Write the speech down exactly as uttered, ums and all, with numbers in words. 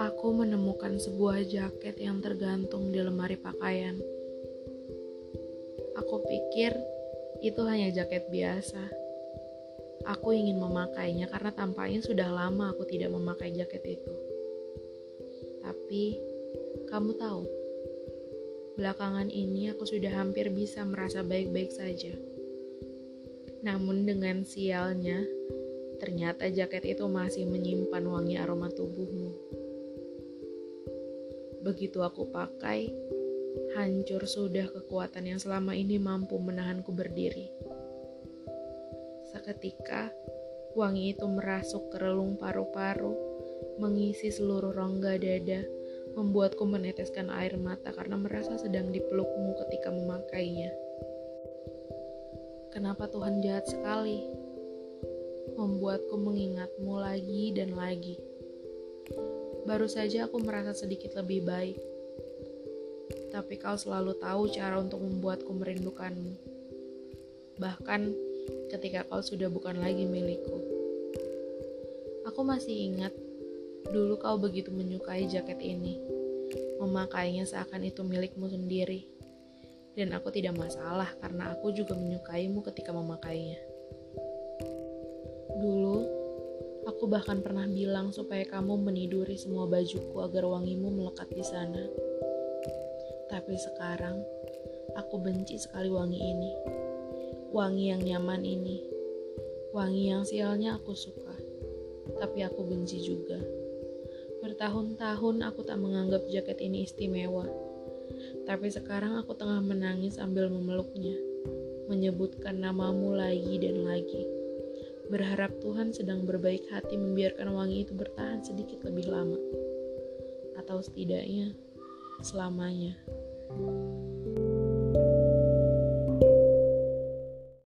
Aku menemukan sebuah jaket yang tergantung di lemari pakaian. Aku pikir itu hanya jaket biasa. Aku ingin memakainya karena tampaknya sudah lama aku tidak memakai jaket itu. Tapi, kamu tahu, belakangan ini aku sudah hampir bisa merasa baik-baik saja. Namun dengan sialnya, ternyata jaket itu masih menyimpan wangi aroma tubuhmu. Begitu aku pakai, hancur sudah kekuatan yang selama ini mampu menahanku berdiri. Seketika, wangi itu merasuk ke relung paru-paru, mengisi seluruh rongga dada, membuatku meneteskan air mata karena merasa sedang dipelukmu ketika memakainya. Kenapa Tuhan jahat sekali? Membuatku mengingatmu lagi dan lagi. Baru saja aku merasa sedikit lebih baik. Tapi kau selalu tahu cara untuk membuatku merindukanmu. Bahkan ketika kau sudah bukan lagi milikku. Aku masih ingat, dulu kau begitu menyukai jaket ini. Memakainya seakan itu milikmu sendiri. Dan aku tidak masalah karena aku juga menyukaimu ketika memakainya. Dulu, aku bahkan pernah bilang supaya kamu meniduri semua bajuku agar wangimu melekat di sana. Tapi sekarang, aku benci sekali wangi ini. Wangi yang nyaman ini. Wangi yang sialnya aku suka. Tapi aku benci juga. Bertahun-tahun aku tak menganggap jaket ini istimewa. Tapi sekarang aku tengah menangis sambil memeluknya, menyebutkan namamu lagi dan lagi. Berharap Tuhan sedang berbaik hati membiarkan wangi itu bertahan sedikit lebih lama. Atau setidaknya, selamanya.